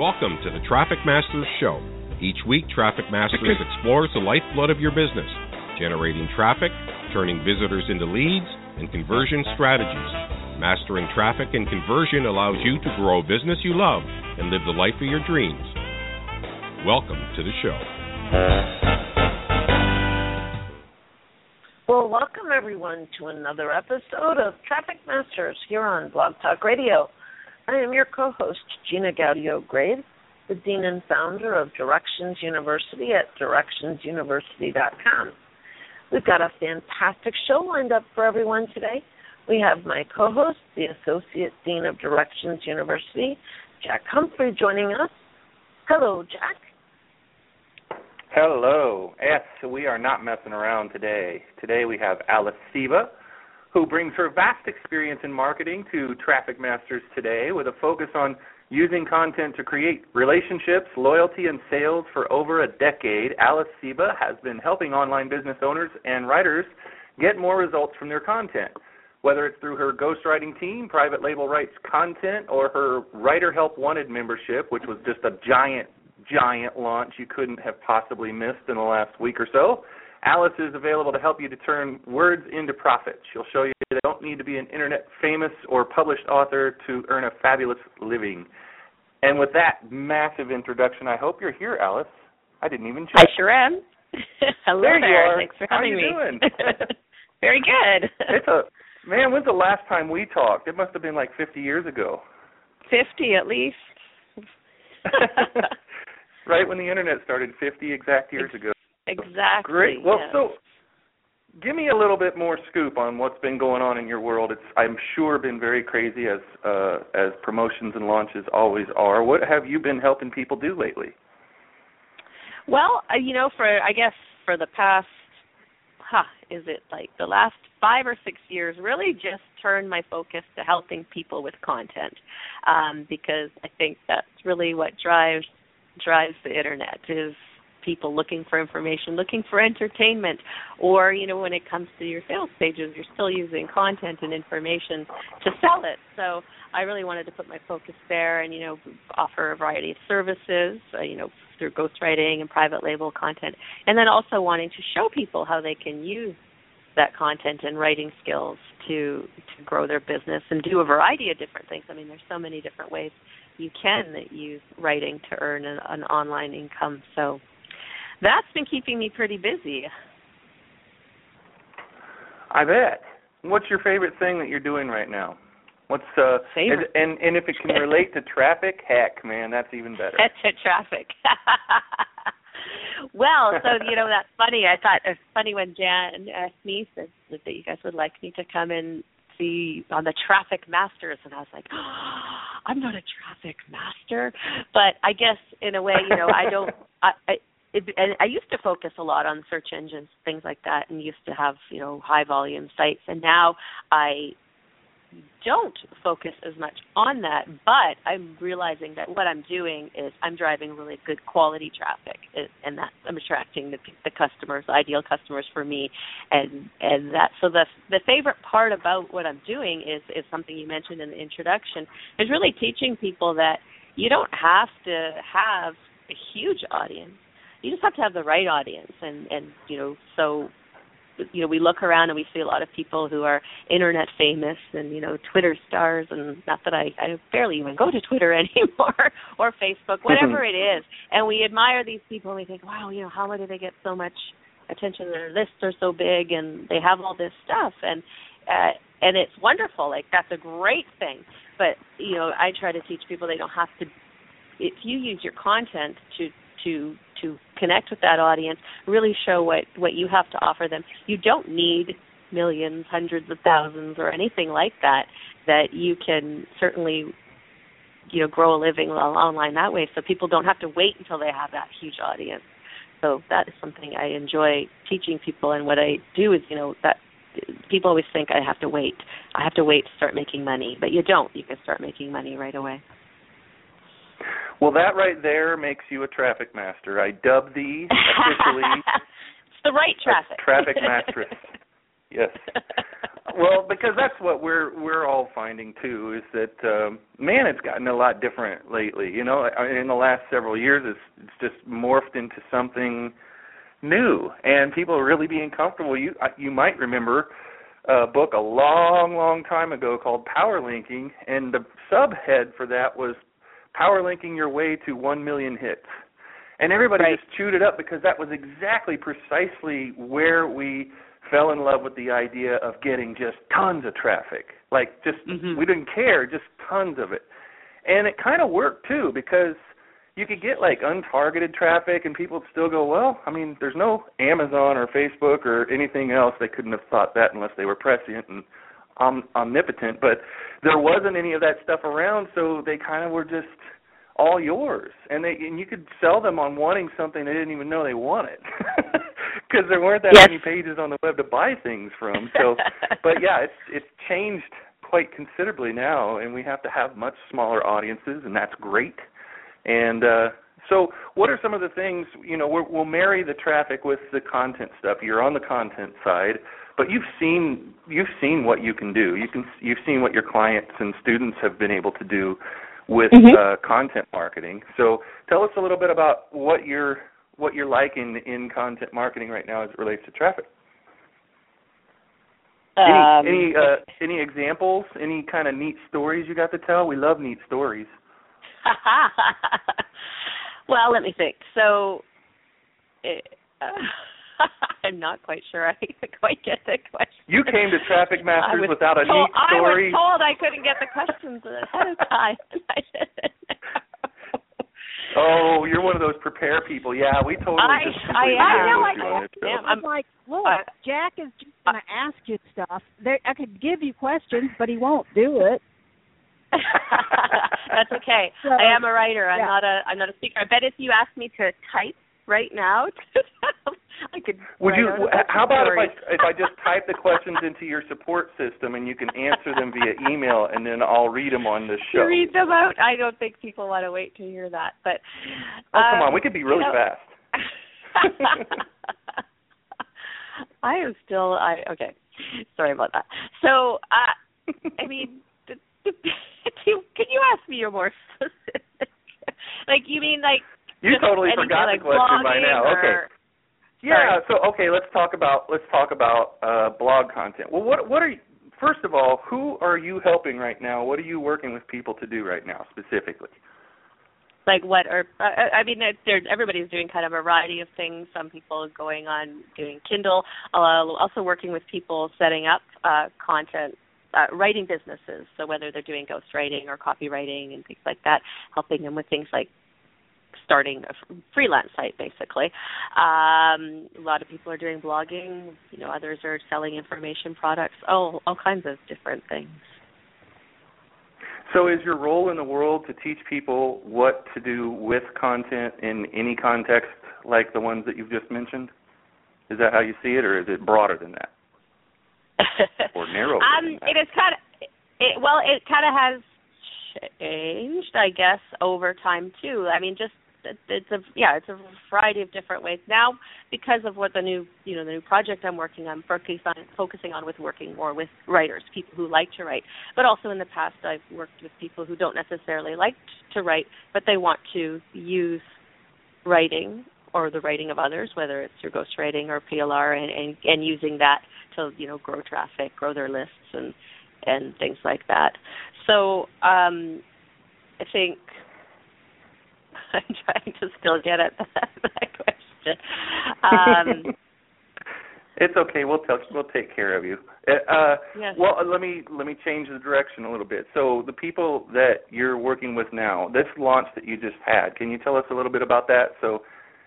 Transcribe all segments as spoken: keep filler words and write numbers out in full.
Welcome to the Traffic Masters Show. Each week, Traffic Masters explores the lifeblood of your business, generating traffic, turning visitors into leads, and conversion strategies. Mastering traffic and conversion allows you to grow a business you love and live the life of your dreams. Welcome to the show. Well, welcome everyone to another episode of Traffic Masters here on Blog Talk Radio. I am your co-host, Gina Gaudio-Graves, the Dean and Founder of Directions University at directions university dot com. We've got a fantastic show lined up for everyone today. We have my co-host, the Associate Dean of Directions University, Jack Humphrey, joining us. Hello, Jack. Hello. Yes, we are not messing around today. Today we have Alice Seba, who brings her vast experience in marketing to Traffic Masters today with a focus on using content to create relationships, loyalty, and sales for over a decade. Alice Seba has been helping online business owners and writers get more results from their content, whether it's through her ghostwriting team, private label rights content, or her Writer Help Wanted membership, which was just a giant, giant launch you couldn't have possibly missed in the last week or so. Alice is available to help you to turn words into profit. She'll show you they don't need to be an internet famous or published author to earn a fabulous living. And with that massive introduction, I hope you're here, Alice. I didn't even check. I sure am. Hello there. there. Thanks for having me. How are you me. doing? Very good. It's a, man, when's the last time we talked? It must have been like fifty years ago. fifty at least. Right when the internet started fifty exact years ago. Exactly. Great. Well, yes. So give me a little bit more scoop on what's been going on in your world. It's, I'm sure, been very crazy, as uh, as promotions and launches always are. What have you been helping people do lately? Well, you know, for I guess for the past, huh, is it like the last five or six years, really just turned my focus to helping people with content um, because I think that's really what drives drives the internet is people looking for information, looking for entertainment, or, you know, when it comes to your sales pages, you're still using content and information to sell it. So I really wanted to put my focus there and, you know, offer a variety of services, uh, you know, through ghostwriting and private label content, and then also wanting to show people how they can use that content and writing skills to to grow their business and do a variety of different things. I mean, there's so many different ways you can use writing to earn an, an online income. So that's been keeping me pretty busy. I bet. What's your favorite thing that you're doing right now? What's uh? Favorite. Is, and and if it can relate to traffic, heck, man, that's even better. To traffic. Well, so you know that's funny. I thought it's funny when Jan asked me said that you guys would like me to come and see on the Traffic Masters, and I was like, oh, I'm not a traffic master, but I guess in a way, you know, I don't. I, I It, and I used to focus a lot on search engines, things like that, and used to have, you know, high volume sites. And now I don't focus as much on that, but I'm realizing that what I'm doing is I'm driving really good quality traffic, and that I'm attracting the, the customers, the ideal customers for me, and and that. So the the favorite part about what I'm doing is is something you mentioned in the introduction is really teaching people that you don't have to have a huge audience. You just have to have the right audience, and, and you know, so, you know, we look around and we see a lot of people who are internet famous and, you know, Twitter stars, and not that I, I barely even go to Twitter anymore, or Facebook, whatever it is, and we admire these people and we think, wow, you know, how do they get so much attention? Their lists are so big and they have all this stuff, and uh, and it's wonderful. Like, that's a great thing, but, you know, I try to teach people they don't have to, if you use your content to, to to connect with that audience, really show what, what you have to offer them. You don't need millions, hundreds of thousands, or anything like that, that you can certainly, you know, grow a living online that way, so people don't have to wait until they have that huge audience. So that is something I enjoy teaching people, and what I do is, you know, that people always think I have to wait. I have to wait to start making money, but you don't. You can start making money right away. Well, that right there makes you a traffic master. I dub thee officially. It's the right traffic. Traffic mastress. Yes. Well, because that's what we're we're all finding too, is that um, man, it's gotten a lot different lately. You know, in the last several years, it's, it's just morphed into something new, and people are really being comfortable. You you might remember a book a long, long time ago called Power Linking, and the subhead for that was Power Linking Your Way to One Million Hits, and everybody right. just chewed it up because that was exactly precisely where we fell in love with the idea of getting just tons of traffic. Like, just, mm-hmm. we didn't care, just tons of it. And it kind of worked, too, because you could get, like, untargeted traffic, and people would still go, well, I mean, there's no Amazon or Facebook or anything else. They couldn't have thought that unless they were prescient and om- omnipotent. But there wasn't any of that stuff around, so they kind of were just all yours. And they and you could sell them on wanting something they didn't even know they wanted. Because there weren't that yes. many pages on the web to buy things from. So, but, yeah, it's it's changed quite considerably now, and we have to have much smaller audiences, and that's great. And uh, so what are some of the things, you know, we're, we'll marry the traffic with the content stuff. You're on the content side, but you've seen you've seen what you can do. You can, you've seen what your clients and students have been able to do with mm-hmm. uh, content marketing. So tell us a little bit about what you're – what you're liking in content marketing right now as it relates to traffic. Any um, any, uh, any examples? Any kind of neat stories you got to tell? We love neat stories. Well, let me think. So, it, uh, I'm not quite sure I quite get the question. You came to Traffic Masters without told, a neat story. I was told I couldn't get the questions ahead of time. I didn't. Oh, you're one of those prepare people. Yeah, we totally I, just I, I know. I am. I'm like, look, uh, Jack is just going to ask you stuff. There, I could give you questions, but he won't do it. That's okay. So, I am a writer. I'm yeah. not a. I'm not a speaker. I bet if you asked me to type right now, I could. Would you? How about stories. if I if I just type the questions into your support system and you can answer them via email, and then I'll read them on the show. Read them out. I don't think people want to wait to hear that. But oh um, come on, we could be really you know, fast. I am still. I okay. Sorry about that. So uh, I mean, the, the, you, can you ask me your more specific? Like you mean like. You just totally forgot like the question by now. Or... Okay. Yeah. Sorry. So okay, let's talk about let's talk about uh, blog content. Well, what what are you, first of all, who are you helping right now? What are you working with people to do right now specifically? Like what are I mean? There's everybody's doing kind of a variety of things. Some people are going on doing Kindle. Uh, also working with people setting up uh, content. Uh, writing businesses. So whether they're doing ghostwriting or copywriting and things like that, helping them with things like. Starting a freelance site, basically. Um, a lot of people are doing blogging. You know, others are selling information products. Oh, all kinds of different things. So, is your role in the world to teach people what to do with content in any context, like the ones that you've just mentioned? Is that how you see it, or is it broader than that, or narrower? Um, than that? It is kind of. It, well, it kind of has changed, I guess, over time too. I mean, just. It's a yeah, it's a variety of different ways now because of what the new you know the new project I'm working on, focusing on focusing on with working more with writers, people who like to write. But also in the past, I've worked with people who don't necessarily like to write, but they want to use writing or the writing of others, whether it's through ghostwriting or P L R, and, and, and using that to you know grow traffic, grow their lists, and and things like that. So um, I think. I'm trying to still get at that, that question. Um, it's okay. We'll tell, we'll take care of you. Uh, yes. Well, let me let me change the direction a little bit. So the people that you're working with now, this launch that you just had, can you tell us a little bit about that so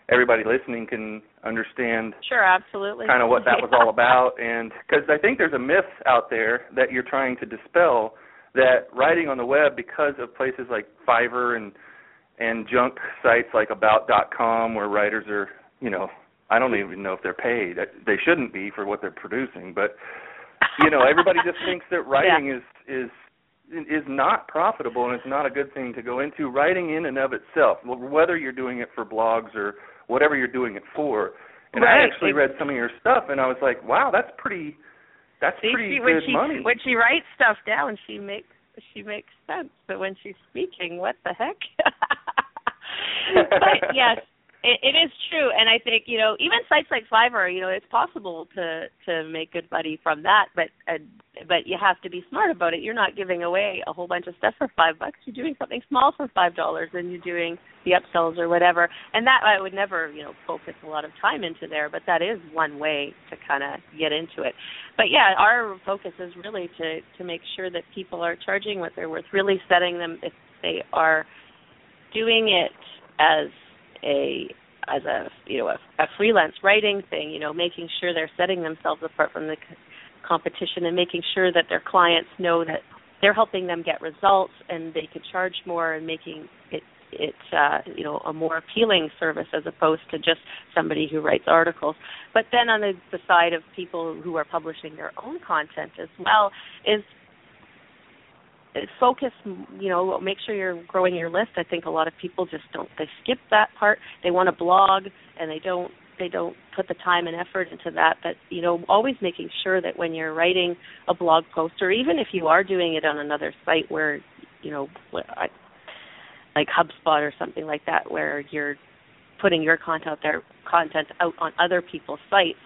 everybody listening can understand? Sure, absolutely. Kind of what that was all about, and because I think there's a myth out there that you're trying to dispel that writing on the web because of places like Fiverr and and junk sites like about dot com where writers are, you know, I don't even know if they're paid. They shouldn't be for what they're producing, but, you know, everybody just thinks that writing yeah. is, is is not profitable and it's not a good thing to go into. Writing in and of itself, whether you're doing it for blogs or whatever you're doing it for. And right. I actually read some of your stuff, and I was like, wow, that's pretty – That's See, pretty she, good when she, money. When she writes stuff down, she makes she makes sense. But when she's speaking, what the heck? But yes, it, it is true, and I think you know even sites like Fiverr, you know, it's possible to to make good money from that. But uh, but you have to be smart about it. You're not giving away a whole bunch of stuff for five bucks. You're doing something small for five dollars, and you're doing the upsells or whatever. And that I would never, you know, focus a lot of time into there. But that is one way to kind of get into it. But yeah, our focus is really to to make sure that people are charging what they're worth. Really setting them if they are doing it as a as a you know a, a freelance writing thing, you know, making sure they're setting themselves apart from the c- competition and making sure that their clients know that they're helping them get results and they could charge more and making it it uh, you know a more appealing service as opposed to just somebody who writes articles. But then on the, the side of people who are publishing their own content as well is. Focus, you know, make sure you're growing your list. I think a lot of people just don't, they skip that part. They want to blog and they don't, they don't put the time and effort into that. But, you know, always making sure that when you're writing a blog post or even if you are doing it on another site where, you know, like HubSpot or something like that, where you're putting your content there, content out on other people's sites,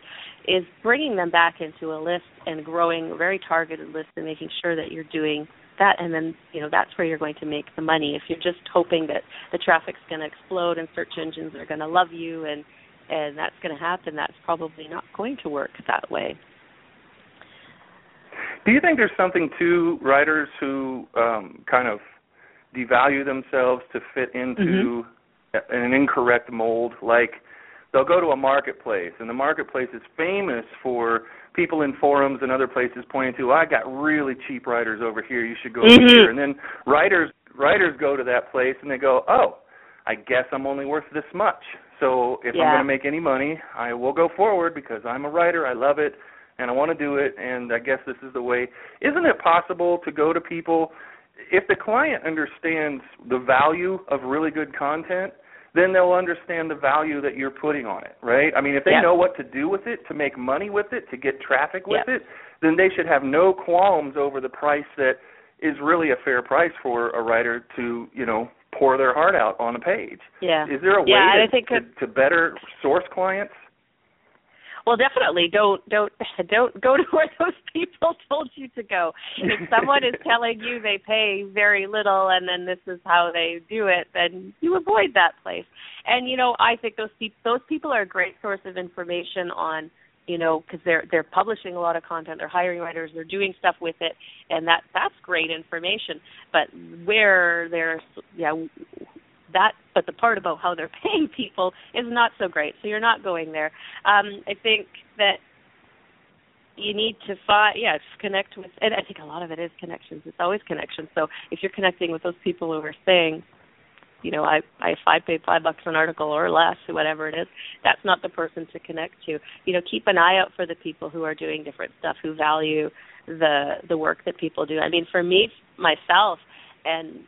is bringing them back into a list and growing a very targeted list and making sure that you're doing that, and then, you know, that's where you're going to make the money. If you're just hoping that the traffic's going to explode and search engines are going to love you and, and that's going to happen, that's probably not going to work that way. Do you think there's something to writers who um, kind of devalue themselves to fit into mm-hmm. an incorrect mold? Like they'll go to a marketplace, and the marketplace is famous for people in forums and other places pointing to, I got really cheap writers over here, you should go mm-hmm. over here. And then writers writers go to that place and they go, oh, I guess I'm only worth this much. So if yeah. I'm going to make any money, I will go forward because I'm a writer, I love it, and I want to do it, and I guess this is the way. Isn't it possible to go to people, if the client understands the value of really good content, then they'll understand the value that you're putting on it, right? I mean, if they yeah. know what to do with it, to make money with it, to get traffic with yeah. it, then they should have no qualms over the price that is really a fair price for a writer to, you know, pour their heart out on a page. Yeah. Is there a way yeah, to, I think to, to better source clients? Well, definitely don't don't don't go to where those people told you to go. If someone is telling you they pay very little and then this is how they do it, then you avoid that place. And you know, I think those pe- those people are a great source of information on, you know, because they're they're publishing a lot of content, they're hiring writers, they're doing stuff with it, and that that's great information. But where there's yeah. That, but the part about how they're paying people is not so great. So you're not going there. Um, I think that you need to find, yes, connect with, and I think a lot of it is connections. It's always connections. So if you're connecting with those people who are saying, you know, I, I if I pay five bucks an article or less, whatever it is, that's not the person to connect to. You know, keep an eye out for the people who are doing different stuff, who value the the work that people do. I mean, for me, myself, and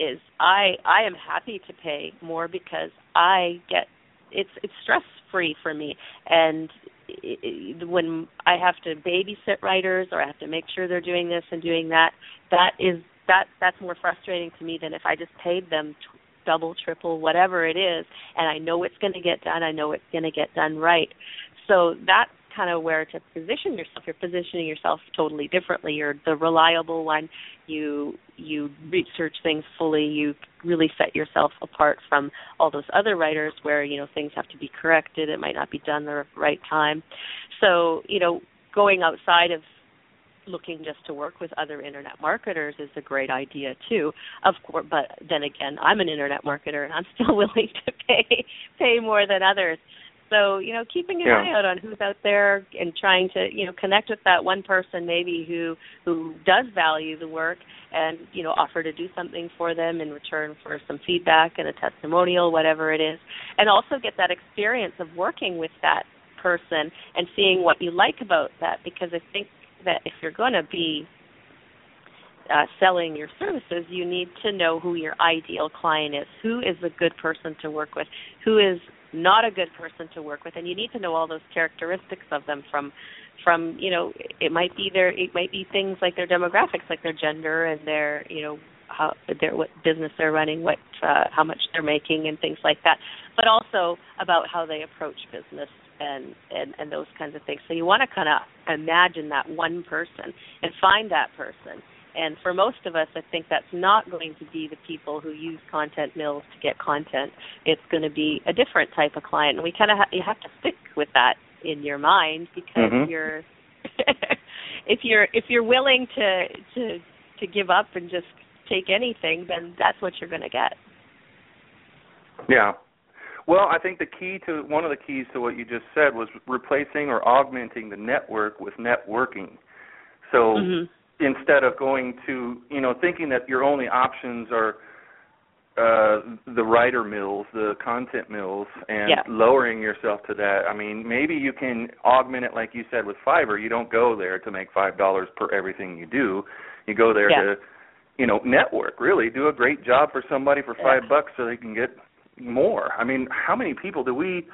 is I, I am happy to pay more because I get it's it's stress-free for me. And it, it, when I have to babysit writers or I have to make sure they're doing this and doing that, that is that that's more frustrating to me than if I just paid them t- double, triple, whatever it is, and I know it's going to get done. I know it's going to get done right. So that's kind of where to position yourself. You're positioning yourself totally differently. You're the reliable one. You you research things fully. You really set yourself apart from all those other writers where, you know, things have to be corrected. It might not be done the right time. So, you know, going outside of looking just to work with other internet marketers is a great idea too, of course. But then again, I'm an internet marketer and I'm still willing to pay pay more than others. So, you know, keeping an yeah. eye out on who's out there and trying to, you know, connect with that one person maybe who who does value the work and, you know, offer to do something for them in return for some feedback and a testimonial, whatever it is. And also get that experience of working with that person and seeing what you like about that, because I think that if you're going to be uh, selling your services, you need to know who your ideal client is, who is a good person to work with, who is not a good person to work with, and you need to know all those characteristics of them from from, you know, it might be their, it might be things like their demographics, like their gender and their, you know, how their, what business they're running, what, uh, how much they're making and things like that, but also about how they approach business and, and, and those kinds of things. So you want to kind of imagine that one person and find that person. And for most of us, I think that's not going to be the people who use content mills to get content. It's going to be a different type of client. And we kind of ha- you have to stick with that in your mind, because mm-hmm. you're if you're if you're willing to, to to give up and just take anything, then that's what you're going to get. Yeah. Well, I think the key to one of the keys to what you just said was replacing or augmenting the network with networking. So. Mm-hmm. Instead of going to, you know, thinking that your only options are uh, the writer mills, the content mills, and yeah. lowering yourself to that. I mean, maybe you can augment it, like you said, with Fiverr. You don't go there to make five dollars per everything you do. You go there yeah. to, you know, network, really. Do a great job for somebody for five yeah. bucks so they can get more. I mean, how many people do we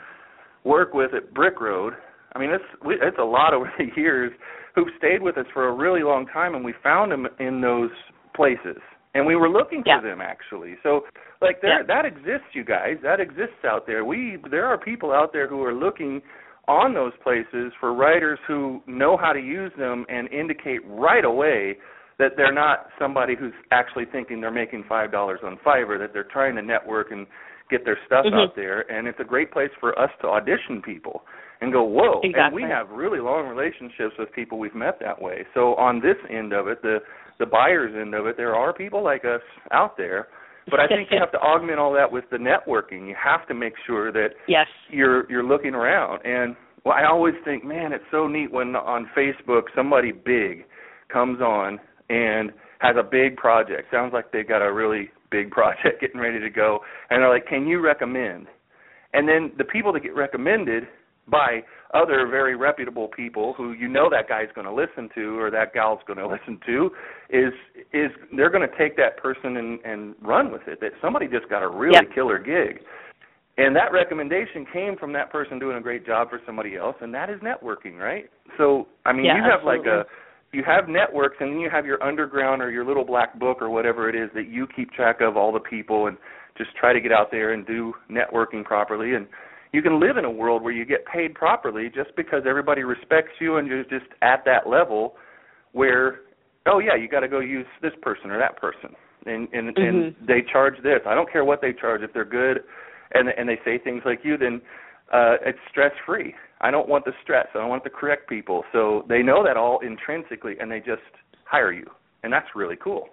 work with at Brick Road? I mean, it's, we, it's a lot over the years who've stayed with us for a really long time, and we found them in those places. And we were looking yeah. for them, actually. So, like, there, yeah. that exists, you guys. That exists out there. We There are people out there who are looking on those places for writers who know how to use them and indicate right away that they're not somebody who's actually thinking they're making five dollars on Fiverr, that they're trying to network and get their stuff mm-hmm. out there. And it's a great place for us to audition people and go, whoa, exactly. And we have really long relationships with people we've met that way. So on this end of it, the, the buyer's end of it, there are people like us out there. But I think you have to augment all that with the networking. You have to make sure that yes. you're you're looking around. And well, I always think, man, it's so neat when on Facebook somebody big comes on and has a big project. Sounds like they've got a really big project getting ready to go. And they're like, can you recommend? And then the people that get recommended – by other very reputable people who you know that guy's going to listen to or that gal's going to listen to, is is they're going to take that person and, and run with it, that somebody just got a really yep. killer gig. And that recommendation came from that person doing a great job for somebody else, and that is networking, right? So, I mean, yeah, you have absolutely. like a – you have networks, and then you have your underground or your little black book or whatever it is that you keep track of all the people and just try to get out there and do networking properly. And you can live in a world where you get paid properly just because everybody respects you and you're just at that level where, oh, yeah, you got to go use this person or that person. And and, mm-hmm. and they charge this. I don't care what they charge. If they're good and and they say things like you, then uh, it's stress-free. I don't want the stress. I don't want the correct people. So they know that all intrinsically, and they just hire you. And that's really cool.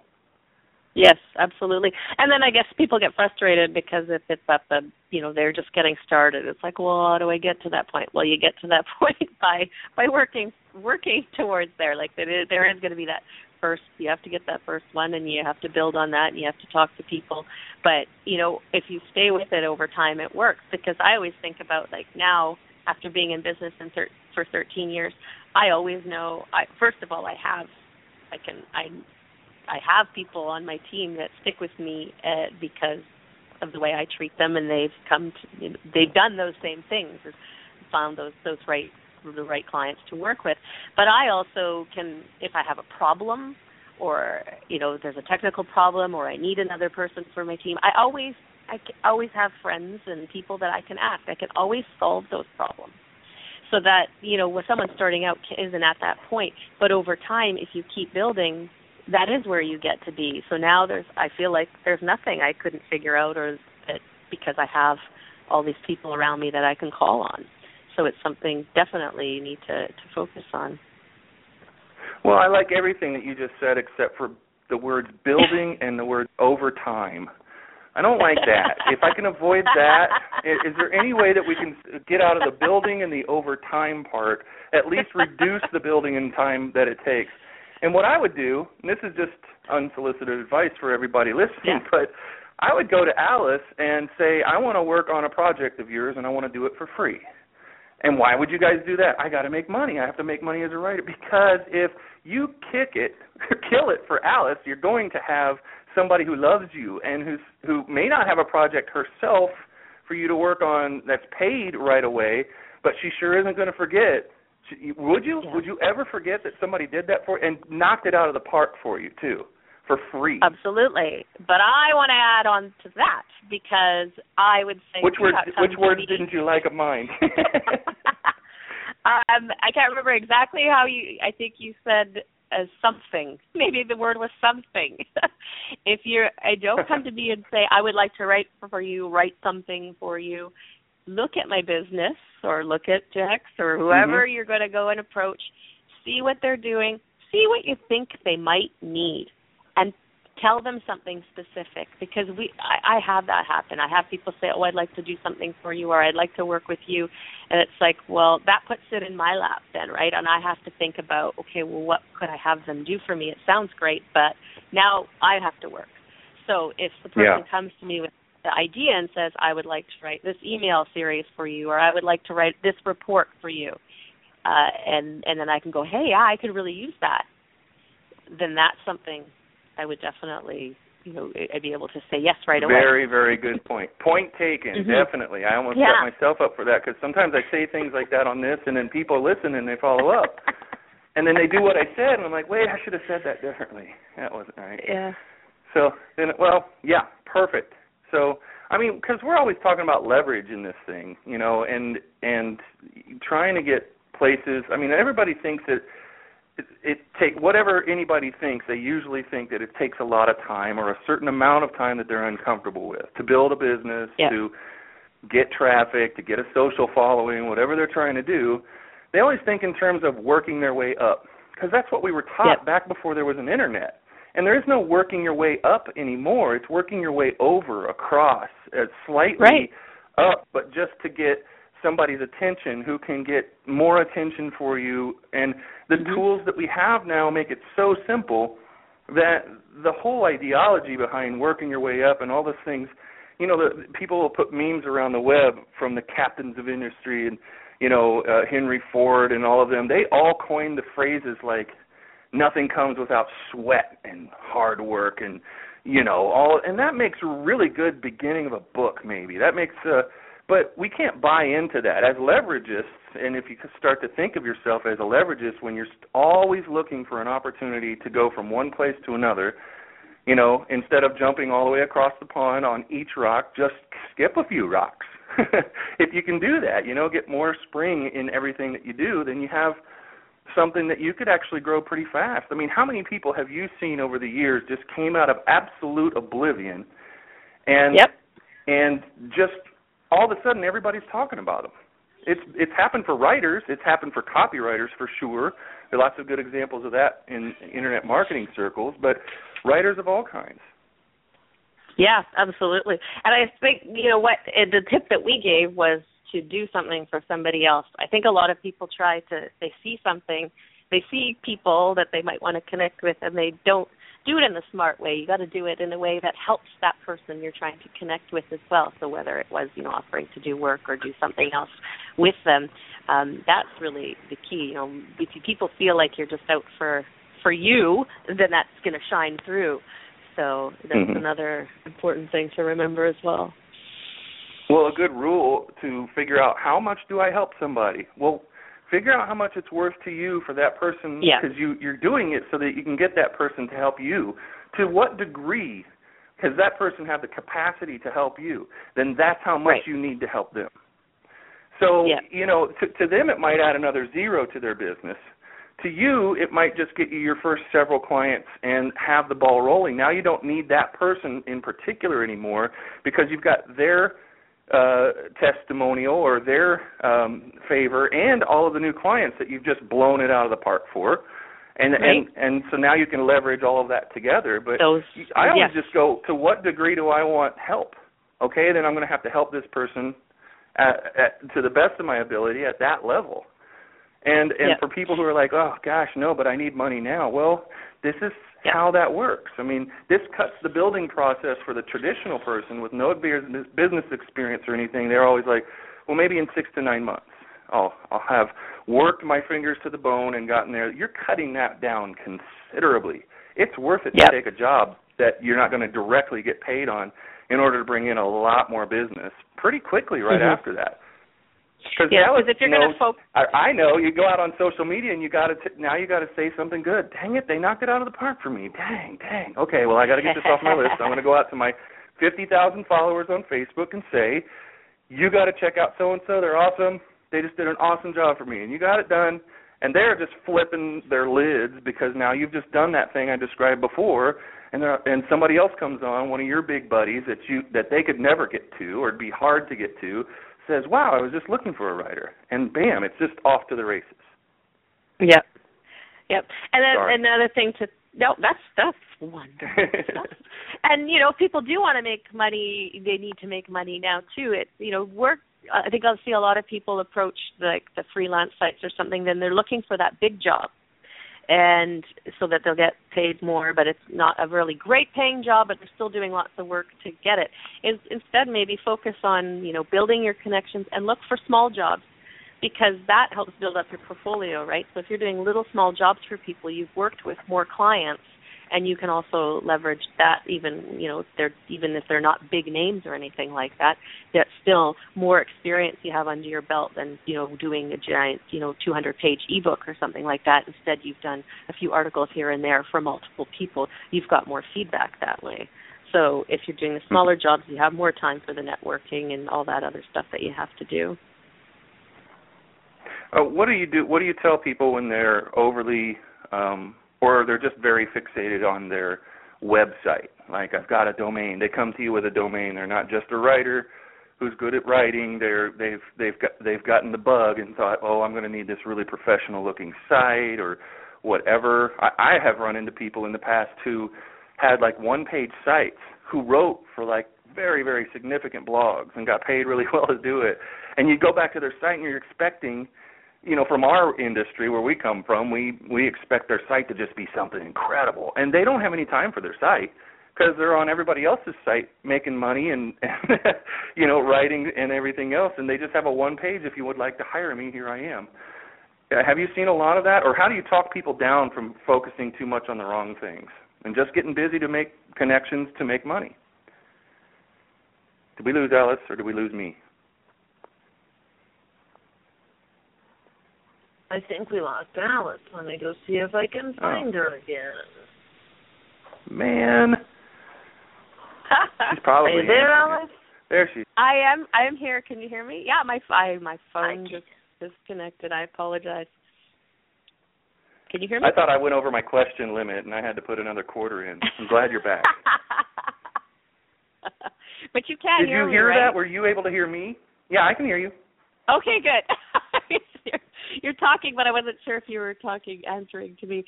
Yes, absolutely. And then I guess people get frustrated because if it's at the, you know, they're just getting started. It's like, well, how do I get to that point? Well, you get to that point by by working working towards there. Like there is, there is going to be that first, you have to get that first one and you have to build on that and you have to talk to people. But, you know, if you stay with it over time, it works. Because I always think about like now, after being in business in thir- for thirteen years, I always know, I, first of all, I have, I can, I I have people on my team that stick with me uh, because of the way I treat them, and they've come to, you know, they've done those same things, found those those right the right clients to work with. But I also can, if I have a problem, or you know, there's a technical problem, or I need another person for my team, I always I always have friends and people that I can ask. I can always solve those problems. So that, you know, when someone starting out isn't at that point, but over time, if you keep building, that is where you get to be. So now there's, I feel like there's nothing I couldn't figure out, or that because I have all these people around me that I can call on. So it's something definitely you need to, to focus on. Well, I like everything that you just said except for the words building and the word over time. I don't like that. If I can avoid that, is there any way that we can get out of the building and the over time part, at least reduce the building and time that it takes? And what I would do, and this is just unsolicited advice for everybody listening, yeah. but I would go to Alice and say, I want to work on a project of yours, and I want to do it for free. And why would you guys do that? I got to make money. I have to make money as a writer. Because if you kick it, kill it for Alice, you're going to have somebody who loves you and who's, who may not have a project herself for you to work on that's paid right away, but she sure isn't going to forget Would you? Yeah. Would you ever forget that somebody did that for you and knocked it out of the park for you, too, for free? Absolutely. But I want to add on to that because I would say... Which words, which words didn't you like of mine? um, I can't remember exactly how you... I think you said... as something. Maybe the word was something. If you're, don't come to me and say, I would like to write for you, write something for you. Look at my business or look at Jack's or whoever mm-hmm. you're going to go and approach. See what they're doing. See what you think they might need and tell them something specific because we. I, I have that happen. I have people say, oh, I'd like to do something for you or I'd like to work with you. And it's like, well, that puts it in my lap then, right? And I have to think about, okay, well, what could I have them do for me? It sounds great, but now I have to work. So if the person yeah. comes to me with the idea and says, I would like to write this email series for you or I would like to write this report for you, uh, and, and then I can go, hey, yeah, I could really use that, then that's something I would definitely, you know, I'd be able to say yes right away. Very, very good point. Point taken, mm-hmm. definitely. I almost yeah. set myself up for that because sometimes I say things like that on this and then people listen and they follow up. And then they do what I said and I'm like, wait, I should have said that differently. That wasn't right. Yeah. So, then, well, yeah, perfect. So, I mean, because we're always talking about leverage in this thing, you know, and and trying to get places. I mean, everybody thinks that, It, it take whatever anybody thinks, they usually think that it takes a lot of time or a certain amount of time that they're uncomfortable with to build a business, yeah. to get traffic, to get a social following, whatever they're trying to do. They always think in terms of working their way up because that's what we were taught yeah. back before there was an internet. And there is no working your way up anymore. It's working your way over, across, uh, slightly right. up, but just to get somebody's attention who can get more attention for you. And the mm-hmm. tools that we have now make it so simple that the whole ideology behind working your way up and all those things, you know, the, people will put memes around the web from the captains of industry and, you know, uh, Henry Ford and all of them. They all coined the phrases like nothing comes without sweat and hard work and, you know, all. And that makes a really good beginning of a book maybe. That makes a... But we can't buy into that. As leveragists, and if you start to think of yourself as a leveragist, when you're always looking for an opportunity to go from one place to another, you know, instead of jumping all the way across the pond on each rock, just skip a few rocks. If you can do that, you know, get more spring in everything that you do, then you have something that you could actually grow pretty fast. I mean, how many people have you seen over the years just came out of absolute oblivion and yep. and just... all of a sudden, everybody's talking about them. It's it's happened for writers. It's happened for copywriters for sure. There are lots of good examples of that in internet marketing circles, but writers of all kinds. Yeah, absolutely. And I think, you know, what the tip that we gave was to do something for somebody else. I think a lot of people try to, they see something, they see people that they might want to connect with, and they don't do it in the smart way. You got to do it in a way that helps that person you're trying to connect with as well. So whether it was, you know, offering to do work or do something else with them, um, that's really the key. You know, if people feel like you're just out for, for you, then that's going to shine through. So that's mm-hmm. another important thing to remember as well. Well, a good rule to figure out how much do I help somebody? Well, figure out how much it's worth to you for that person because yeah. you, you're doing it so that you can get that person to help you. To what degree does that person have the capacity to help you? Then that's how much right. you need to help them. So, yeah. you know, to, to them it might add another zero to their business. To you, it might just get you your first several clients and have the ball rolling. Now you don't need that person in particular anymore because you've got their Uh, testimonial or their um, favor and all of the new clients that you've just blown it out of the park for. And right. and, and so now you can leverage all of that together. But Those, I always yes. just go, to what degree do I want help? Okay, then I'm going to have to help this person at, at, to the best of my ability at that level. And, and yep. for people who are like, oh, gosh, no, but I need money now. Well, this is yep. how that works. I mean, this cuts the building process for the traditional person with no business experience or anything. They're always like, well, maybe in six to nine months I'll, I'll have worked my fingers to the bone and gotten there. You're cutting that down considerably. It's worth it yep. to take a job that you're not going to directly get paid on in order to bring in a lot more business pretty quickly right mm-hmm. after that. Because yeah, if you're you going to focus, I, I know you go out on social media and you got to now you got to say something good. Dang it, they knocked it out of the park for me. Dang, dang. Okay, well I got to get this off my list. I'm going to go out to my fifty thousand followers on Facebook and say, you got to check out so and so. They're awesome. They just did an awesome job for me, and you got it done. And they're just flipping their lids because now you've just done that thing I described before, and there, and somebody else comes on, one of your big buddies that you that they could never get to or it'd be hard to get to. Says, wow, I was just looking for a writer, and bam, it's just off to the races. Yep, yep. And then Sorry. another thing to no, that's that's wonderful stuff. And you know, if people do want to make money. They need to make money now too. It you know, work. I think I'll see a lot of people approach like the freelance sites or something. Then they're looking for that big job, and so that they'll get paid more. But it's not a really great paying job, but they're still doing lots of work to get it. Is, instead, maybe focus on, you know, building your connections and look for small jobs, because that helps build up your portfolio, right? So if you're doing little small jobs for people, you've worked with more clients, and you can also leverage that even, you know, if they're, even if they're not big names or anything like that, that's still more experience you have under your belt than, you know, doing a giant, you know, two hundred page ebook or something like that. Instead, you've done a few articles here and there for multiple people. You've got more feedback that way. So if you're doing the smaller jobs, you have more time for the networking and all that other stuff that you have to do. Uh, what do you do? What do you tell people when they're overly um or they're just very fixated on their website? Like, I've got a domain. They come to you with a domain. They're not just a writer who's good at writing. They're, they've they've got, they've gotten the bug and thought, oh, I'm going to need this really professional-looking site or whatever. I, I have run into people in the past who had, like, one-page sites who wrote for, like, very, very significant blogs and got paid really well to do it. And you go back to their site and you're expecting – you know, from our industry where we come from, we, we expect their site to just be something incredible. And they don't have any time for their site because they're on everybody else's site making money and, and you know, writing and everything else. And they just have a one page, if you would like to hire me, here I am. Uh, have you seen a lot of that? Or how do you talk people down from focusing too much on the wrong things and just getting busy to make connections to make money? Did we lose Alice or did we lose me? I think we lost Alice. Let me go see if I can find oh. her again. Man. She's probably Are you there, Alice? There she is. I am. I am here. Can you hear me? Yeah, my I, my phone just disconnected. I apologize. Can you hear me? I thought I went over my question limit, and I had to put another quarter in. I'm glad you're back. But you can Did hear me, Did you hear me, that? Right? Were you able to hear me? Yeah, I can hear you. Okay, good. You're talking, but I wasn't sure if you were talking, answering to me.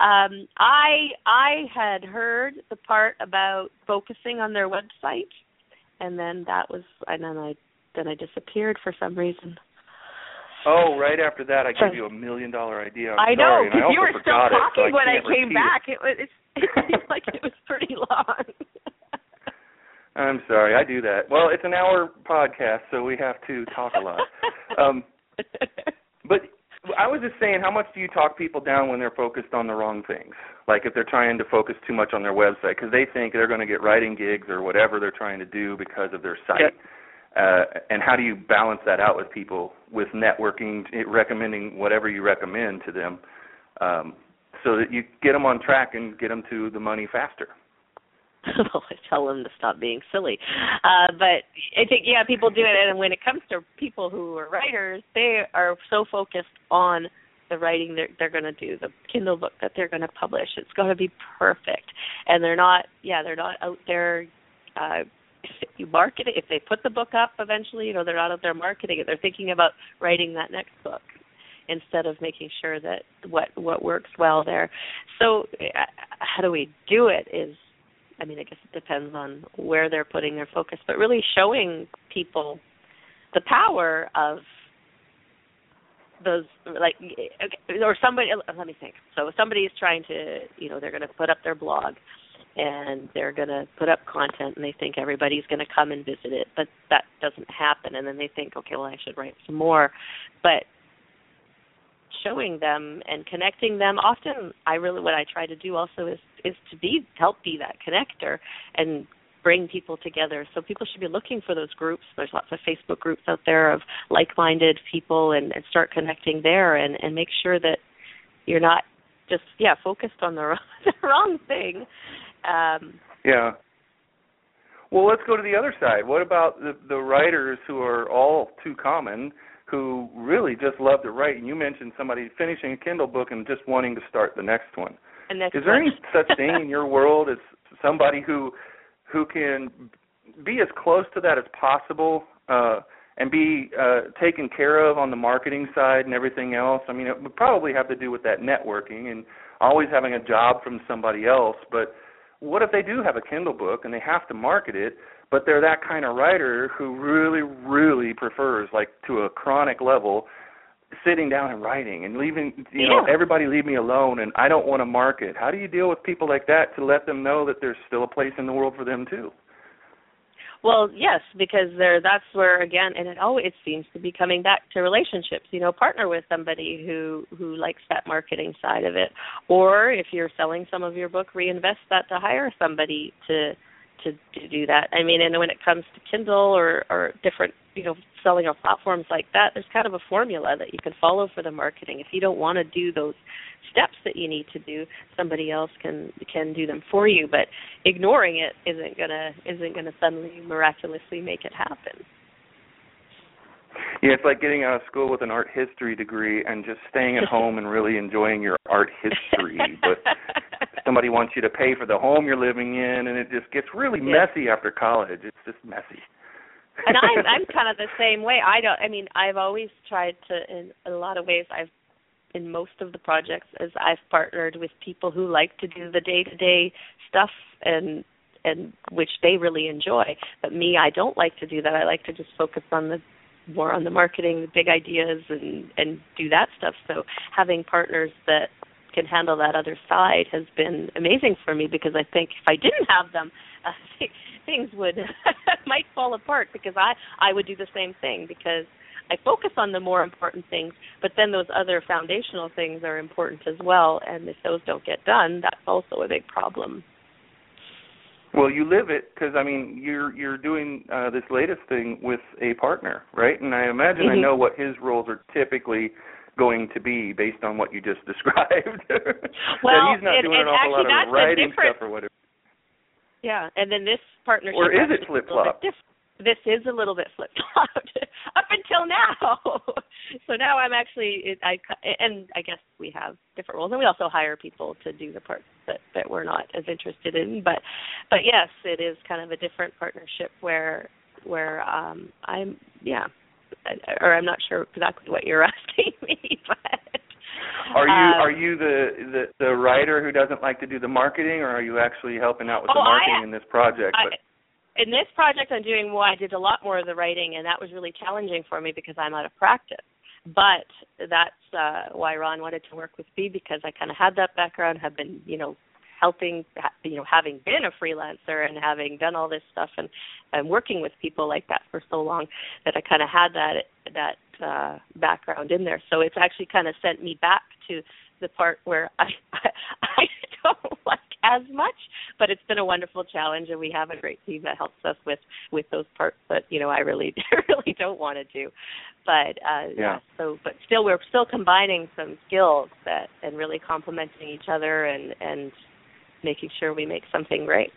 Um, I I had heard the part about focusing on their website, and then that was, and then I then I disappeared for some reason. Oh, right after that, I gave so, you a million dollar idea. I'm I know, because you were still talking it, so when I, I came back. It, it was it, it seemed like it was pretty long. I'm sorry, I do that. Well, it's an hour podcast, so we have to talk a lot. Um, but I was just saying, how much do you talk people down when they're focused on the wrong things? Like if they're trying to focus too much on their website because they think they're going to get writing gigs or whatever they're trying to do because of their site. Yep. Uh, and how do you balance that out with people, with networking, recommending whatever you recommend to them um, so that you get them on track and get them to the money faster? Well, I tell them to stop being silly. Uh, but I think, yeah, people do it. And when it comes to people who are writers, they are so focused on the writing they're, they're going to do, the Kindle book that they're going to publish. It's going to be perfect. And they're not, yeah, they're not out there uh, you market it. If they put the book up eventually, you know, they're not out there marketing it. They're thinking about writing that next book, instead of making sure that what, what works well there. So uh, how do we do it is, I mean, I guess it depends on where they're putting their focus, but really showing people the power of those, like, or somebody, let me think. So if somebody is trying to, you know, they're going to put up their blog and they're going to put up content and they think everybody's going to come and visit it, but that doesn't happen. And then they think, okay, well, I should write some more. But showing them and connecting them. Often, I really what I try to do also is is to be help be that connector and bring people together. So people should be looking for those groups. There's lots of Facebook groups out there of like-minded people, and, and start connecting there, and, and make sure that you're not just, yeah, focused on the wrong, the wrong thing. Um, yeah. Well, let's go to the other side. What about the, the writers who are all too common, who really just love to write? And you mentioned somebody finishing a Kindle book and just wanting to start the next one. The next Is there one. any such thing in your world as somebody who who can be as close to that as possible uh, and be uh, taken care of on the marketing side and everything else? I mean, it would probably have to do with that networking and always having a job from somebody else. But what if they do have a Kindle book and they have to market it, but they're that kind of writer who really, really prefers, like to a chronic level, sitting down and writing and leaving, you know, yeah. everybody leave me alone and I don't want to market. How do you deal with people like that to let them know that there's still a place in the world for them too? Well, yes, because they're, that's where, again, and it always seems to be coming back to relationships. You know, partner with somebody who, who likes that marketing side of it. Or if you're selling some of your book, reinvest that to hire somebody to to, to do that. I mean, and when it comes to Kindle or, or different, you know, selling on platforms like that, there's kind of a formula that you can follow for the marketing. If you don't want to do those steps that you need to do, somebody else can can do them for you. But ignoring it isn't gonna isn't gonna suddenly miraculously make it happen. Yeah, it's like getting out of school with an art history degree and just staying at home and really enjoying your art history. But somebody wants you to pay for the home you're living in, and it just gets really yeah. messy after college. It's just messy. And I'm, I'm kind of the same way. I don't. I mean, I've always tried to. In a lot of ways, I've in most of the projects, as I've partnered with people who like to do the day-to-day stuff, and and which they really enjoy. But me, I don't like to do that. I like to just focus on the more on the marketing, the big ideas, and and do that stuff. So having partners that can handle that other side has been amazing for me, because I think if I didn't have them, uh, th- things would might fall apart, because I, I would do the same thing, because I focus on the more important things, but then those other foundational things are important as well, and if those don't get done, that's also a big problem. Well, you live it, because, I mean, you're you're doing uh, this latest thing with a partner, right? And I imagine mm-hmm. I know what his roles are typically going to be based on what you just described. Well, he's not and, doing and an awful lot of writing stuff or whatever. Yeah, and then this partnership. Or is it flip-flop? This is a little bit flip-flopped up until now. So now I'm actually, I, and I guess we have different roles, and we also hire people to do the parts that, that we're not as interested in. But, but yes, it is kind of a different partnership where where um, I'm, yeah. Or I'm not sure exactly what you're asking me, but are you um, are you the, the the writer who doesn't like to do the marketing, or are you actually helping out with oh, the marketing I, in this project? I, but, in this project, I'm doing more. I did a lot more of the writing, and that was really challenging for me because I'm out of practice. But that's uh, why Ron wanted to work with me, because I kind of had that background, have been, you know, helping, you know, having been a freelancer and having done all this stuff and, and working with people like that for so long, that I kind of had that that uh, background in there. So it's actually kind of sent me back to the part where I, I I don't like as much, but it's been a wonderful challenge, and we have a great team that helps us with, with those parts that, you know, I really really don't want to do. But uh, yeah. yeah, so but still, we're still combining some skills that and really complementing each other and and. making sure we make something right.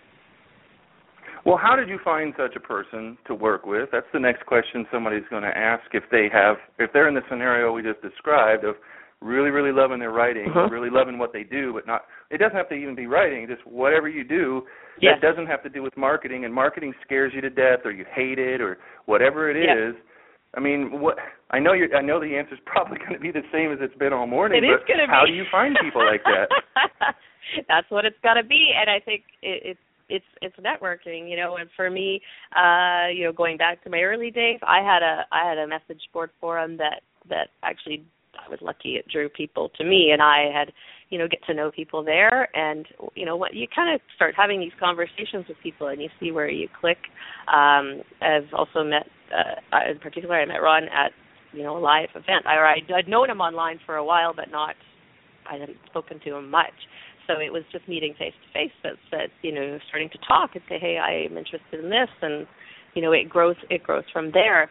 Well, how did you find such a person to work with? That's the next question somebody's going to ask if they have, if they're in the scenario we just described of really, really loving their writing, uh-huh. really loving what they do, but not, it doesn't have to even be writing, just whatever you do, yes. that doesn't have to do with marketing, and marketing scares you to death, or you hate it, or whatever it yes. is. I mean, what I know you I know the answer is probably going to be the same as it's been all morning, it but is gonna be. How do you find people like that? That's what it's got to be, and I think it, it, it's it's networking, you know. And for me, uh, you know, going back to my early days, I had a I had a message board forum that, that actually I was lucky it drew people to me, and I had, you know, get to know people there, and you know what, you kind of start having these conversations with people, and you see where you click. Um, I've also met, uh, in particular, I met Ron at, you know, a live event. I, I'd known him online for a while, but not I hadn't spoken to him much. so it was just meeting face to face that said, you know, starting to talk and say, hey, I'm interested in this, and you know, it grows it grows from there.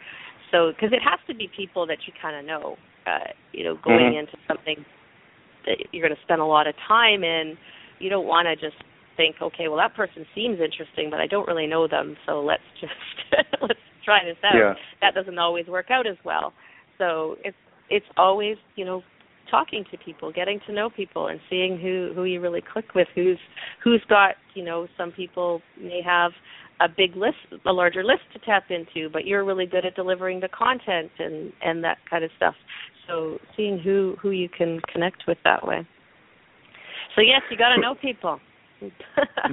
So because it has to be people that you kind of know, uh, you know, going mm-hmm. into something that you're going to spend a lot of time in, you don't want to just think, okay, well, that person seems interesting, but I don't really know them, so let's just let's try this out. Yeah. That doesn't always work out as well. So it's it's always, you know, talking to people, getting to know people, and seeing who, who you really click with, who's who's got, you know, some people may have a big list, a larger list to tap into, but you're really good at delivering the content and, and that kind of stuff. So seeing who, who you can connect with that way. So, yes, you got to know people.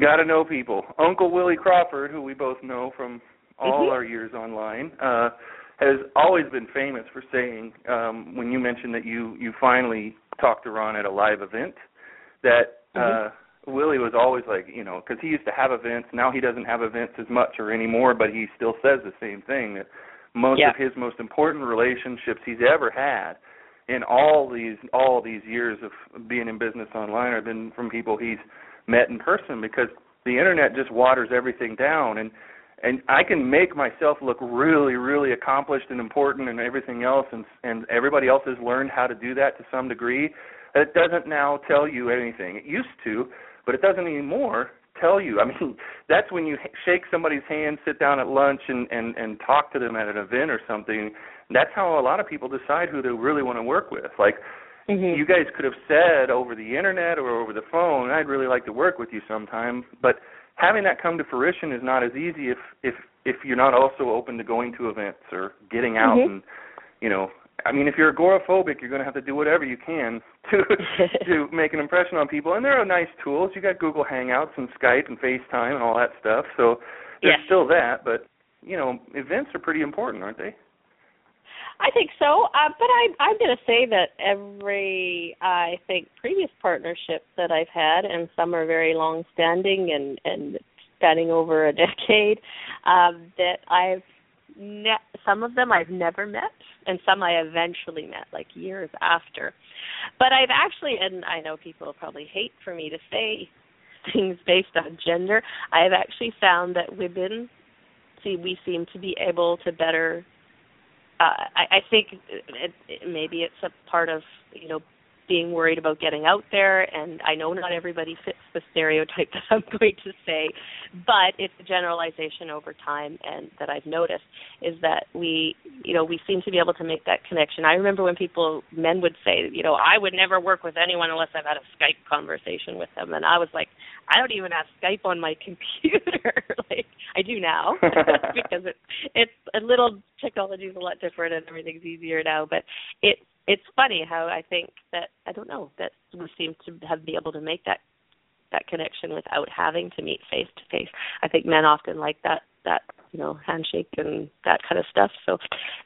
Got to know people. Uncle Willie Crawford, who we both know from all mm-hmm. our years online, uh, has always been famous for saying, um, when you mentioned that you, you finally talked to Ron at a live event, that mm-hmm. uh, Willie was always like, you know, because he used to have events. Now he doesn't have events as much or anymore, but he still says the same thing, that most yeah. of his most important relationships he's ever had in all these all these years of being in business online have been from people he's met in person, because the internet just waters everything down, and and I can make myself look really, really accomplished and important and everything else, and and everybody else has learned how to do that to some degree. It doesn't now tell you anything. It used to, but it doesn't anymore tell you. I mean, that's when you shake somebody's hand, sit down at lunch, and, and, and talk to them at an event or something. That's how a lot of people decide who they really want to work with. Like, mm-hmm. you guys could have said over the internet or over the phone, I'd really like to work with you sometime, but having that come to fruition is not as easy if, if, if you're not also open to going to events or getting out mm-hmm. and, you know, I mean, if you're agoraphobic, you're going to have to do whatever you can to to make an impression on people. And there are nice tools. You got Google Hangouts and Skype and FaceTime and all that stuff. So there's yeah. still that. But, you know, events are pretty important, aren't they? I think so. Uh, but I, I'm going to say that every, I think, previous partnership that I've had, and some are very long-standing and, and spanning over a decade, um, that I've Ne- some of them I've never met, and some I eventually met, like years after. But I've actually, and I know people probably hate for me to say things based on gender, I've actually found that women, see, we seem to be able to better, uh, I, I think it, it, maybe it's a part of, you know, being worried about getting out there, and I know not everybody fits the stereotype that I'm going to say, but it's a generalization over time, and that I've noticed is that we, you know, we seem to be able to make that connection. I remember when people, men would say, you know, I would never work with anyone unless I've had a Skype conversation with them, and I was like, I don't even have Skype on my computer. Like, I do now, because it, it's a little, technology is a lot different and everything's easier now, but it's, It's funny how I think that, I don't know, that we seem to have be able to make that that connection without having to meet face-to-face. I think men often like that, that you know, handshake and that kind of stuff. So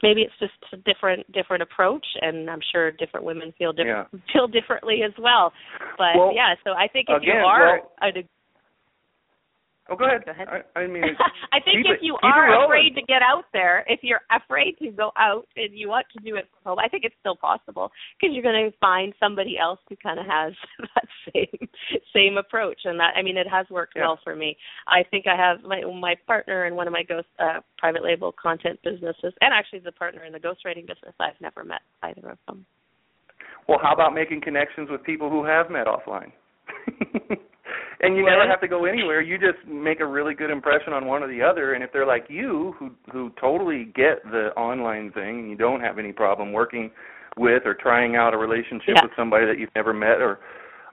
maybe it's just a different different approach, and I'm sure different women feel, diff- yeah. feel differently as well. But, well, yeah, so I think if again, you are... Well, a, oh, go ahead. Go ahead. I, I mean, I think if you are afraid to get out there, if you're afraid to go out and you want to do it from home, I think it's still possible, because you're going to find somebody else who kind of has that same same approach. And that, I mean, it has worked yeah. well for me. I think I have my my partner in one of my ghost uh, private label content businesses, and actually the partner in the ghostwriting business. I've never met either of them. Well, how about making connections with people who have met offline? And you never have to go anywhere. You just make a really good impression on one or the other. And if they're like you, who who totally get the online thing, and you don't have any problem working with or trying out a relationship yeah. with somebody that you've never met, or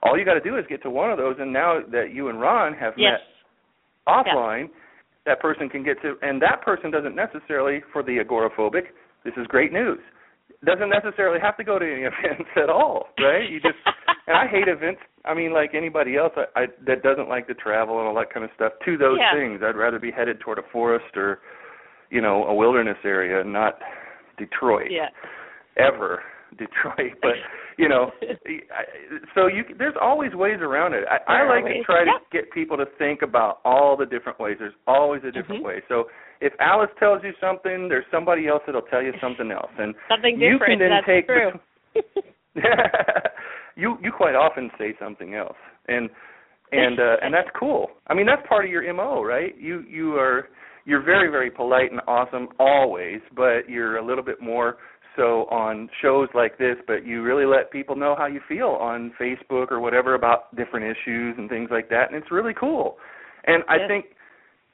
all you got to do is get to one of those. And now that you and Ron have yes. met offline, yeah. that person can get to, and that person doesn't necessarily, for the agoraphobic, this is great news, doesn't necessarily have to go to any events at all, right? You just, and I hate events. I mean, like anybody else I, I, that doesn't like to travel and all that kind of stuff, to those yeah. things. I'd rather be headed toward a forest or, you know, a wilderness area, not Detroit, yeah. ever Detroit. But, you know, so you, there's always ways around it. I, I like to try to yeah. get people to think about all the different ways. There's always a different mm-hmm. way. So if Alice tells you something, there's somebody else that will tell you something else. And something different, you can then that's take true. The, you you quite often say something else, and and uh, and that's cool. I mean, that's part of your M O, right? You you are you're very very polite and awesome always, but you're a little bit more so on shows like this. But you really let people know how you feel on Facebook or whatever about different issues and things like that, and it's really cool. And I yeah. think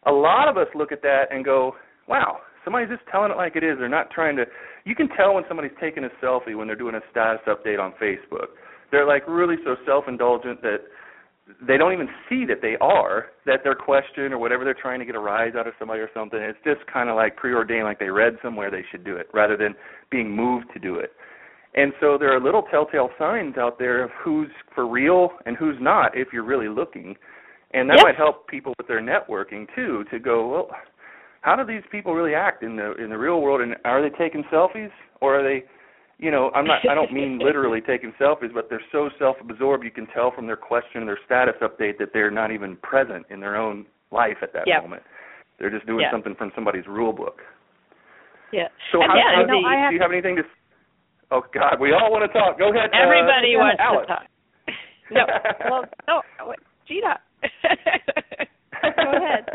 a lot of us look at that and go, wow, somebody's just telling it like it is. They're not trying to – you can tell when somebody's taking a selfie when they're doing a status update on Facebook. They're, like, really so self-indulgent that they don't even see that they are, that their question or whatever they're trying to get a rise out of somebody or something, it's just kind of like preordained, like they read somewhere they should do it rather than being moved to do it. And so there are little telltale signs out there of who's for real and who's not if you're really looking. And that yep. might help people with their networking, too, to go, well, how do these people really act in the in the real world? And are they taking selfies, or are they, you know, I'm not, I don't mean literally taking selfies, but they're so self-absorbed you can tell from their question, their status update, that they're not even present in their own life at that yep. moment. They're just doing yep. something from somebody's rule book. Yeah. So how, yeah, how no, do, you, have do you have anything to – oh, God, we all want to talk. Go ahead. Everybody uh, wants Alice. to talk. No, well, no, Gina – Go ahead.